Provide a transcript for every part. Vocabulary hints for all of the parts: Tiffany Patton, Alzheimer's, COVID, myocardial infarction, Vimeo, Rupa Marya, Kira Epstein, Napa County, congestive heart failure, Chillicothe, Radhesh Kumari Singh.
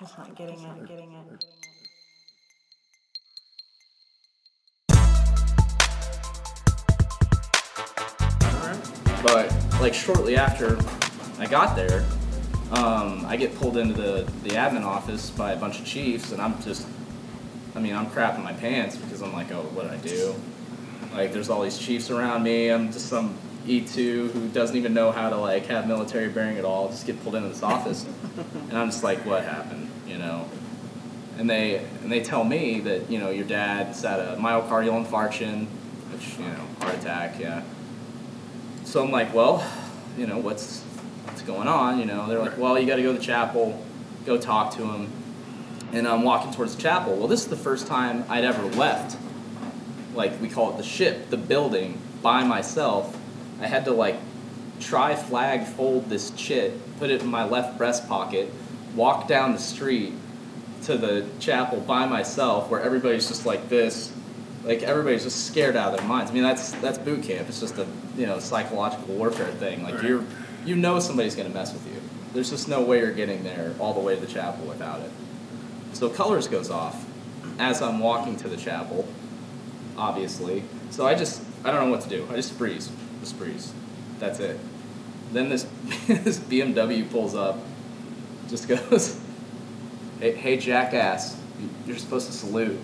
He's not getting it. But like shortly after I got there, I get pulled into the admin office by a bunch of chiefs, and I'm crapping my pants because I'm like, oh, what did I do? Like, there's all these chiefs around me. I'm just some E2 who doesn't even know how to like have military bearing at all. Just get pulled into this office, and I'm just like, what happened, you know? And they tell me that, you know, your dad's had a myocardial infarction, which, you know, heart attack, yeah. So I'm like, well, you know, what's going on? You know, they're like, well, you got to go to the chapel, go talk to him. And I'm walking towards the chapel. Well, this is the first time I'd ever left, like we call it the ship, the building, by myself. I had to like try flag fold this chit, put it in my left breast pocket, walk down the street to the chapel by myself, where everybody's just like this. Like, everybody's just scared out of their minds. I mean, that's boot camp. It's just a, you know, psychological warfare thing. Like, you know somebody's going to mess with you. There's just no way you're getting there all the way to the chapel without it. So colors goes off as I'm walking to the chapel, obviously. So I don't know what to do. I just freeze. That's it. Then this BMW pulls up, just goes, hey jackass, you're supposed to salute.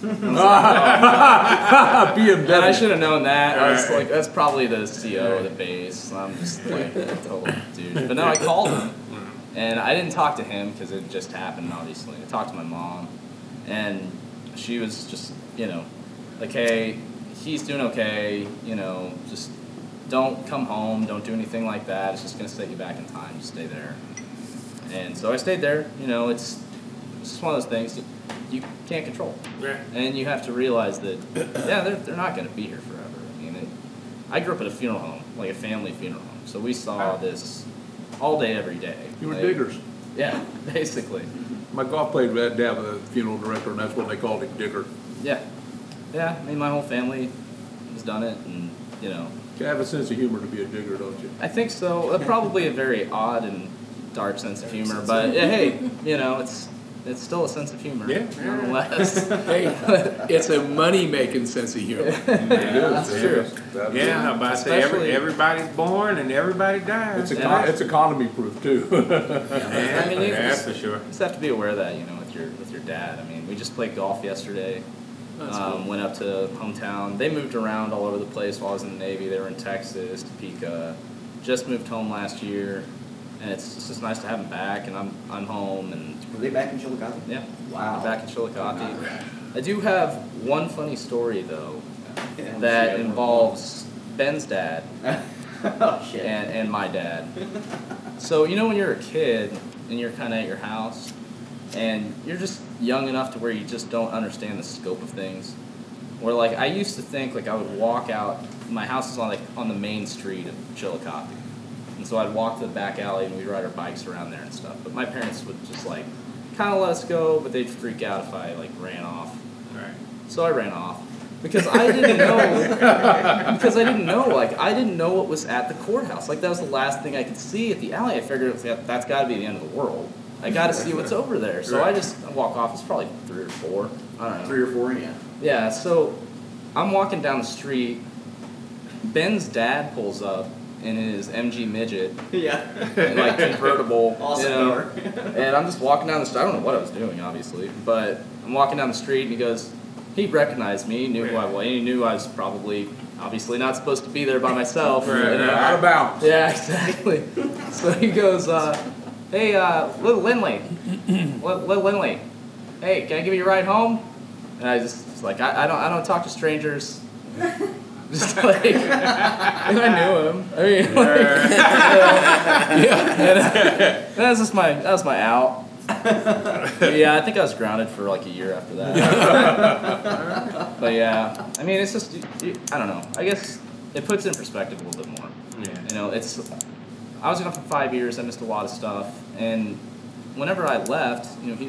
I was like, oh, and I should have known that. I was like, that's probably the CO of the base. I'm just like a total dude. But no, I called him, and I didn't talk to him because it just happened. Obviously, I talked to my mom, and she was just, you know, like, hey, he's doing okay. You know, just don't come home. Don't do anything like that. It's just gonna set you back in time. Just stay there. And so I stayed there. You know, it's just one of those things you can't control. Yeah. And you have to realize that, yeah, they're not going to be here forever. I mean, I grew up at a funeral home, like a family funeral home. So we saw this all day, every day. You were like, diggers. Yeah, basically. My golf played with that dad with a funeral director, and that's what they called him, digger. Yeah. Yeah, I mean, my whole family has done it, and, you know. You have a sense of humor to be a digger, don't you? I think so. Probably a very odd and dark sense of humor, but yeah, hey, you know, it's still a sense of humor, nonetheless. Hey, it's a money-making sense of humor. That's true. Yeah, but I say everybody's born and everybody dies. It's economy-proof, too. Yeah, I mean, that's for sure. You just have to be aware of that, you know, with your dad. I mean, we just played golf yesterday. Cool. Went up to hometown. They moved around all over the place while I was in the Navy. They were in Texas, Topeka. Just moved home last year. And it's just nice to have them back, and I'm home. And were they back in Chillicothe? Yeah. Wow. Back in Chillicothe. Wow. I do have one funny story though, that involves Ben's dad. Oh shit. And my dad. So you know when you're a kid and you're kind of at your house, and you're just young enough to where you just don't understand the scope of things. Where like I used to think like I would walk out. My house is on the main street of Chillicothe. And so I'd walk to the back alley, and we'd ride our bikes around there and stuff. But my parents would just, like, kind of let us go, but they'd freak out if I, like, ran off. Right. So I ran off. Because I didn't know. Like, I didn't know what was at the courthouse. Like, that was the last thing I could see at the alley. I figured that's got to be the end of the world. I got to see what's over there. So I just walk off. It's probably 3 or 4. I don't know. 3 or 4, yeah. Yeah, so I'm walking down the street. Ben's dad pulls up in his MG Midget, like convertible, awesome, you know, and I'm just walking down the street. I don't know what I was doing, obviously, but I'm walking down the street, and he recognized me, knew who I was, and he knew I was probably, obviously, not supposed to be there by myself. You know? Out of bounds. Yeah, exactly. So he goes, hey, little Lindley, hey, can I give you a ride home? And I just was like, I don't talk to strangers. Just like, and I knew him. I mean, like, that was my out. Yeah, I think I was grounded for like a year after that. But yeah, I mean, it's just, I don't know. I guess it puts it in perspective a little bit more. Yeah. You know, I was gone for 5 years. I missed a lot of stuff, and whenever I left, you know, he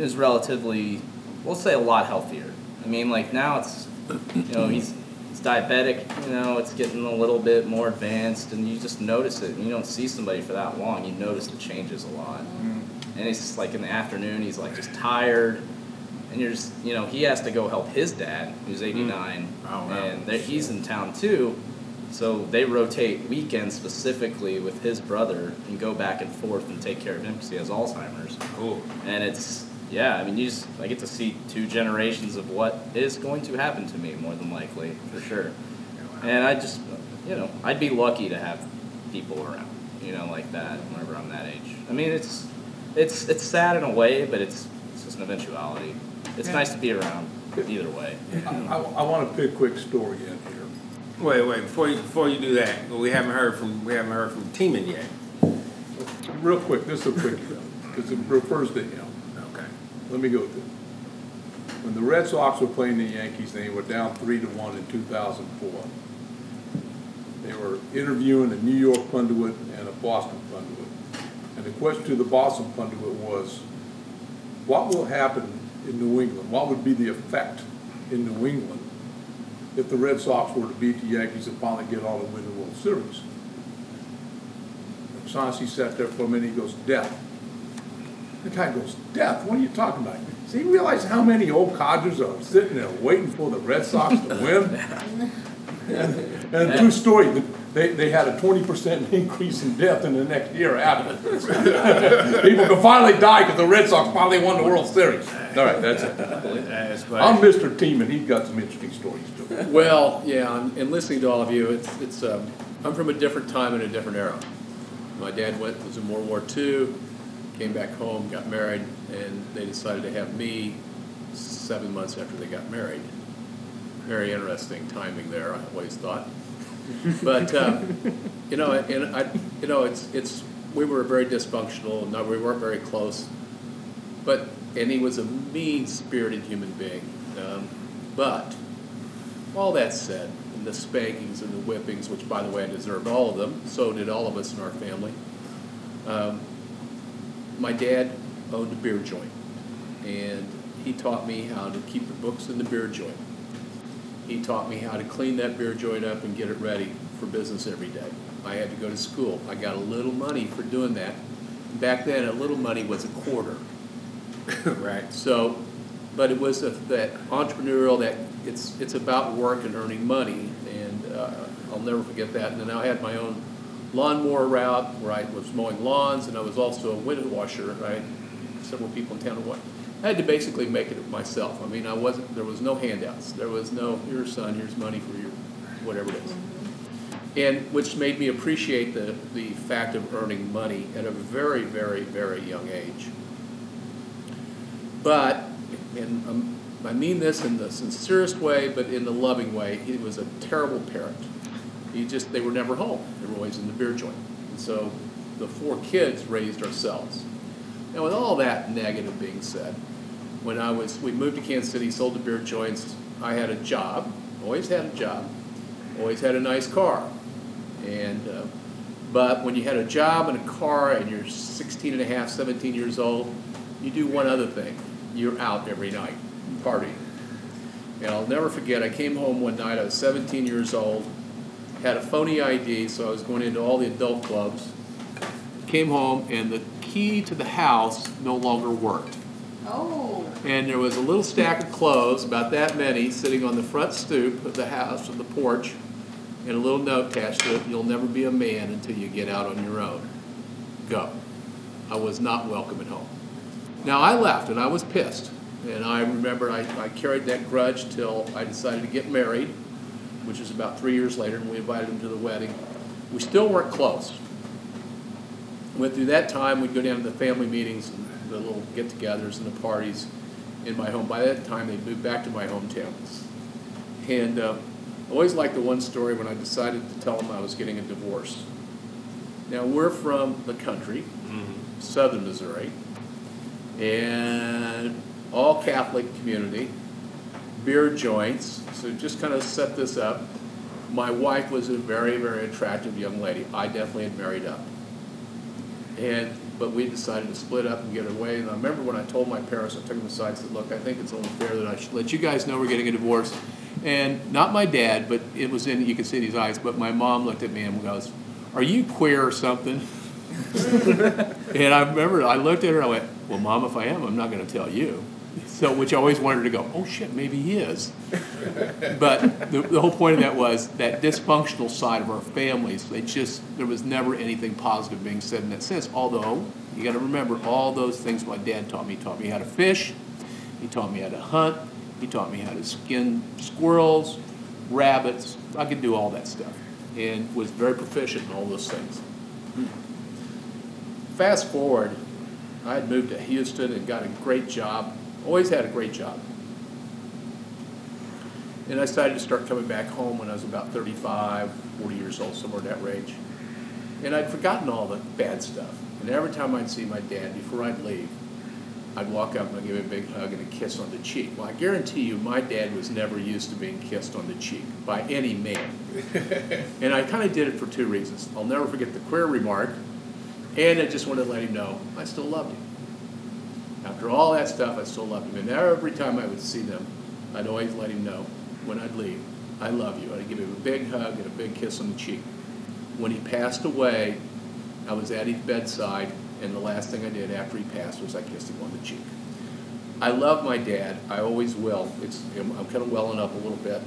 was relatively, we'll say, a lot healthier. I mean, like now it's, you know, he's diabetic, you know, it's getting a little bit more advanced, and you just notice it. And you don't see somebody for that long, you notice the changes a lot. Mm-hmm. and it's just like in the afternoon, he's like just tired, and you're just, you know, he has to go help his dad, who's 89, wow, and he's in town too, so they rotate weekends specifically with his brother and go back and forth and take care of him because he has Alzheimer's. Cool. And it's, yeah, I mean, you just, I get to see two generations of what is going to happen to me, more than likely, for sure. And I just, you know, I'd be lucky to have people around, you know, like that whenever I'm that age. I mean, it's sad in a way, but it's just an eventuality. It's nice to be around either way. I want to put a quick story in here. Wait, before you do that, we haven't heard from Teeman yet. Real quick, this is a quick though, because it refers to him. Okay. Let me go through. When the Red Sox were playing the Yankees, they were down 3-1 in 2004. They were interviewing a New York pundit and a Boston pundit. And the question to the Boston pundit was, what will happen in New England? What would be the effect in New England if the Red Sox were to beat the Yankees and finally get on and win the World Series? And Saucy sat there for a minute, he goes, death. The guy goes, death? What are you talking about? See, you realize how many old codgers are sitting there waiting for the Red Sox to win? And true story, they had a 20% increase in death in the next year after. People could finally die because the Red Sox finally won the World Series. All right, that's it. I'm Mr. Teeman. He's got some interesting stories too. Well, yeah, and listening to all of you, it's I'm from a different time and a different era. My dad was in World War II, came back home, got married, and they decided to have me 7 months after they got married. Very interesting timing there, I always thought. But you know, and I, you know, it's we were very dysfunctional. No, we weren't very close. But and he was a mean-spirited human being. But all that said, and the spankings and the whippings, which by the way I deserved all of them. So did all of us in our family. My dad owned a beer joint, and he taught me how to keep the books in the beer joint. He taught me how to clean that beer joint up and get it ready for business every day. I had to go to school. I got a little money for doing that. Back then, a little money was a quarter. Right. So, but it was that entrepreneurial, that it's about work and earning money, and I'll never forget that. And then I had my own lawnmower route where I was mowing lawns, and I was also a window washer. Right. Several people in town would watch. I had to basically make it myself. I mean, there was no handouts. There was no, here's son, here's money for your, whatever it is. And which made me appreciate the fact of earning money at a very, very, very young age. But, and I mean this in the sincerest way, but in the loving way, he was a terrible parent. They were never home. They were always in the beer joint. And so the four kids raised ourselves. Now with all that negative being said, when we moved to Kansas City, sold the beer joints, I had a job, always had a nice car. And, but when you had a job and a car and you're 16 and a half, 17 years old, you do one other thing. You're out every night, partying. And I'll never forget, I came home one night, I was 17 years old, had a phony ID, so I was going into all the adult clubs. Came home and the key to the house no longer worked. Oh. And there was a little stack of clothes, about that many, sitting on the front stoop of the house, on the porch, and a little note attached to it, you'll never be a man until you get out on your own. Go. I was not welcome at home. Now I left and I was pissed. And I remember I carried that grudge till I decided to get married, which was about 3 years later, and we invited him to the wedding. We still weren't close. Went through that time, we'd go down to the family meetings, and the little get-togethers and the parties in my home. By that time, they'd moved back to my hometown. And I always liked the one story when I decided to tell them I was getting a divorce. Now, we're from the country, southern Missouri, and all Catholic community, beer joints, so just kind of set this up. My wife was a very, very attractive young lady. I definitely had married up. But we decided to split up and get away. And I remember when I told my parents, I took them aside and said, look, I think it's only fair that I should let you guys know we're getting a divorce. And not my dad, but it was in, you could see in his eyes, but my mom looked at me and goes, are you queer or something? And I remember I looked at her and I went, well, Mom, if I am, I'm not going to tell you. So, which I always wanted her to go, oh, shit, maybe he is. But the whole point of that was that dysfunctional side of our families. They just, there was never anything positive being said in that sense. Although, you got to remember, all those things my dad taught me. He taught me how to fish. He taught me how to hunt. He taught me how to skin squirrels, rabbits. I could do all that stuff and was very proficient in all those things. Fast forward, I had moved to Houston and got a great job. Always had a great job. And I decided to start coming back home when I was about 35, 40 years old, somewhere in that range. And I'd forgotten all the bad stuff. And every time I'd see my dad, before I'd leave, I'd walk up and I'd give him a big hug and a kiss on the cheek. Well, I guarantee you my dad was never used to being kissed on the cheek by any man. And I kind of did it for two reasons. I'll never forget the queer remark, and I just wanted to let him know I still loved him. After all that stuff, I still loved him. And every time I would see them, I'd always let him know when I'd leave, I love you. I'd give him a big hug and a big kiss on the cheek. When he passed away, I was at his bedside, and the last thing I did after he passed was I kissed him on the cheek. I love my dad. I always will. I'm kind of welling up a little bit.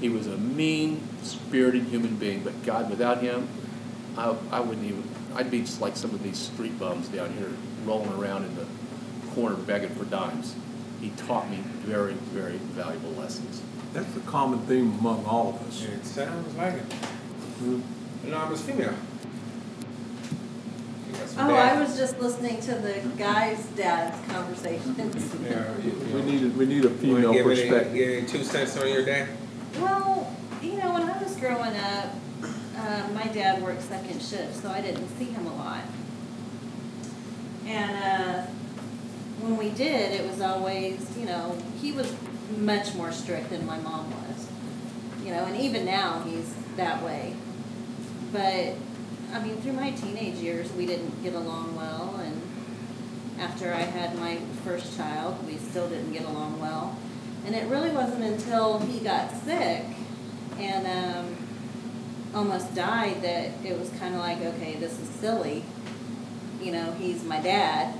He was a mean-spirited human being, but God, without him, I wouldn't even... I'd be just like some of these street bums down here rolling around in the corner begging for dimes. He taught me very, very valuable lessons. That's the common theme among all of us. It sounds like it. And I was female. Oh, I was just listening to the guy's dad's conversations. Yeah, we need a female perspective. Give me 2 cents on your dad? Well, you know, when I was growing up, my dad worked second shift, so I didn't see him a lot. And when we did, it was always, you know, he was much more strict than my mom was. You know, and even now he's that way. But, I mean, through my teenage years, we didn't get along well. And after I had my first child, we still didn't get along well. And it really wasn't until he got sick and... almost died that it was kind of like, okay, this is silly, you know, he's my dad.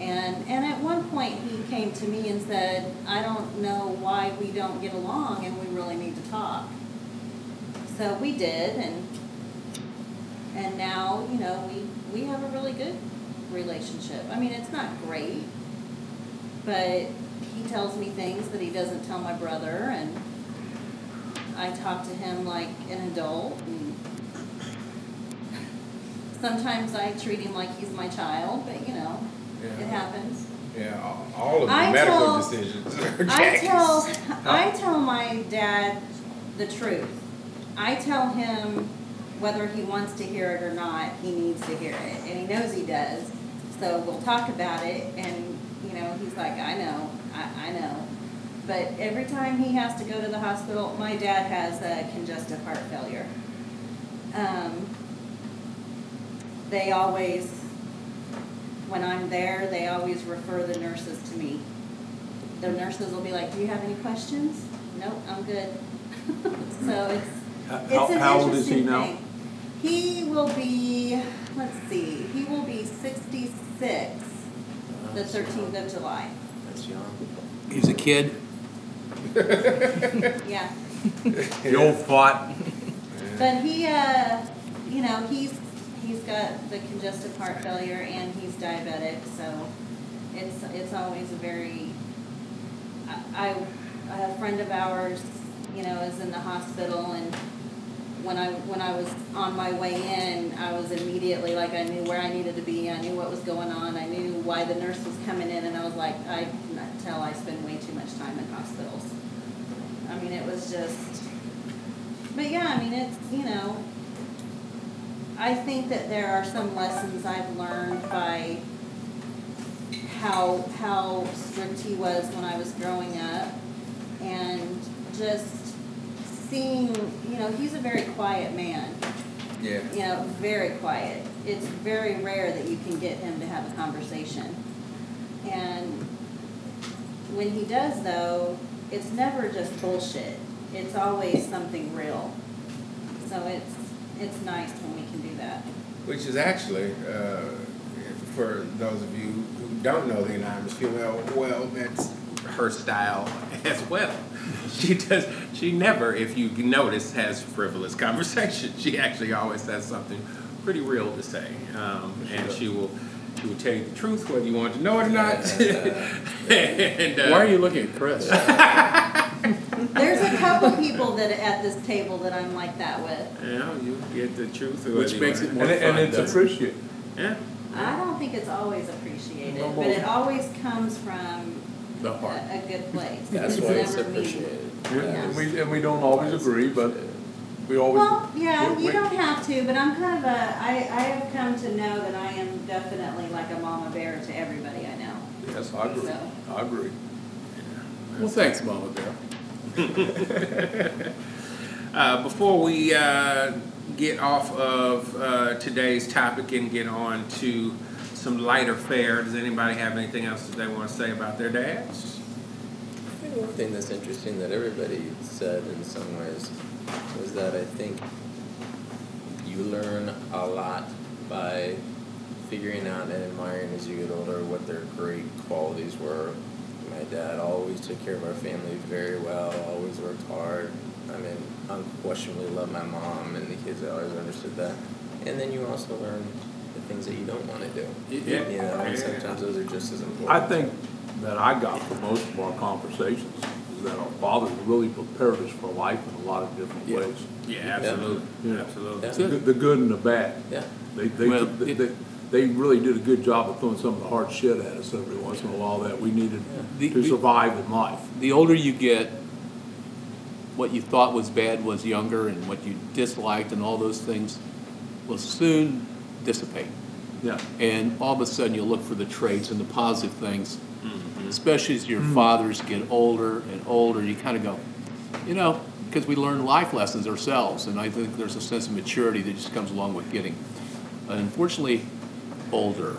And at one point he came to me and said, I don't know why we don't get along and we really need to talk. So we did, and now, you know, we have a really good relationship. I mean, it's not great, but he tells me things that he doesn't tell my brother, and I talk to him like an adult, and sometimes I treat him like he's my child, but you know, it happens. Yeah, all of the medical decisions. I tell my dad the truth. I tell him whether he wants to hear it or not, he needs to hear it, and he knows he does. So we'll talk about it, and you know, he's like, I know. But every time he has to go to the hospital, my dad has congestive heart failure. They always, when I'm there, they always refer the nurses to me. The nurses will be like, do you have any questions? Nope, I'm good. So it's an interesting thing. How old is he now? He will be, let's see, he will be 66 the 13th of July. That's young. He's a kid. Yeah. The old fart. But he, you know, he's got the congestive heart failure and he's diabetic, so it's always a very. A friend of ours, you know, is in the hospital, and when I was on my way in, I was immediately like, I knew where I needed to be, I knew what was going on, I knew why the nurse was coming in, and I was like, I cannot tell, I spend way too much time in hospitals. I mean, it was just, but yeah, I mean, it's, you know, I think that there are some lessons I've learned by how strict he was when I was growing up, and just seeing, you know, he's a very quiet man. Yeah. You know, very quiet. It's very rare that you can get him to have a conversation. And when he does, though, it's never just bullshit. It's always something real. So it's nice when we can do that. which is actually, for those of you who don't know the anonymous female, well, that's her style as well. She never, if you notice, has frivolous conversation. She actually always has something pretty real to say, and she will tell you the truth whether you want to know it or not. Why are you looking at Chris? There's a couple people that are at this table that I'm like that with. Yeah, you get the truth, which makes it more fun, and it's appreciated. Yeah, I don't think it's always appreciated, but it always comes from the heart. A good place. That's why it's appreciated. Yeah. And we don't always agree, but we always. Well, yeah, you don't have to, but I'm kind of a. I have come to know that I am definitely like a mama bear to everybody I know. Yes, I agree. So. I agree. Yeah. Well, thanks, Mama Bear. Before we get off of today's topic and get on to some lighter fare, does anybody have anything else that they want to say about their dads? I think one thing that's interesting that everybody said in some ways was that I think you learn a lot by figuring out and admiring as you get older what their great qualities were. My dad always took care of our family very well, always worked hard. I mean, unquestionably loved my mom and the kids. I always understood that. And then you also learn things that you don't want to do. Yeah. You know, and sometimes those are just as important. I think that I got from most of our conversations is that our fathers really prepared us for life in a lot of different ways. Yeah, absolutely. Yeah, absolutely. Yeah. The good and the bad. Yeah. They really did a good job of throwing some of the hard shit at us every once in a while that we needed to survive in life. The older you get, what you thought was bad was younger, and what you disliked and all those things will soon dissipate. Yeah. And all of a sudden you'll look for the traits and the positive things, especially as your fathers get older and older. You kind of go, you know, because we learn life lessons ourselves, and I think there's a sense of maturity that just comes along with getting, unfortunately, older.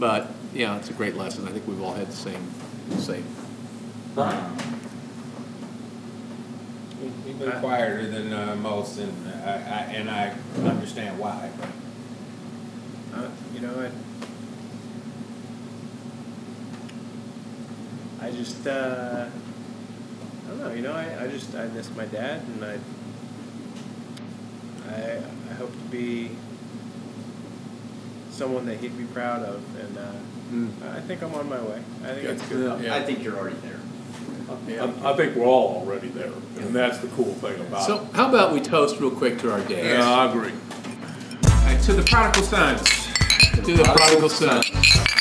But yeah, it's a great lesson. I think we've all had the same. You've been quieter than most, and I understand why. But you know, I just I don't know. You know, I miss my dad, and I hope to be someone that he'd be proud of, and I think I'm on my way. I think it's good. Yeah. I think you're already there. Yeah. I think we're all already there, and that's the cool thing about it. So how about we toast real quick to our dads? Yeah, I agree. All right, to the prodigal sons. To the prodigal sons.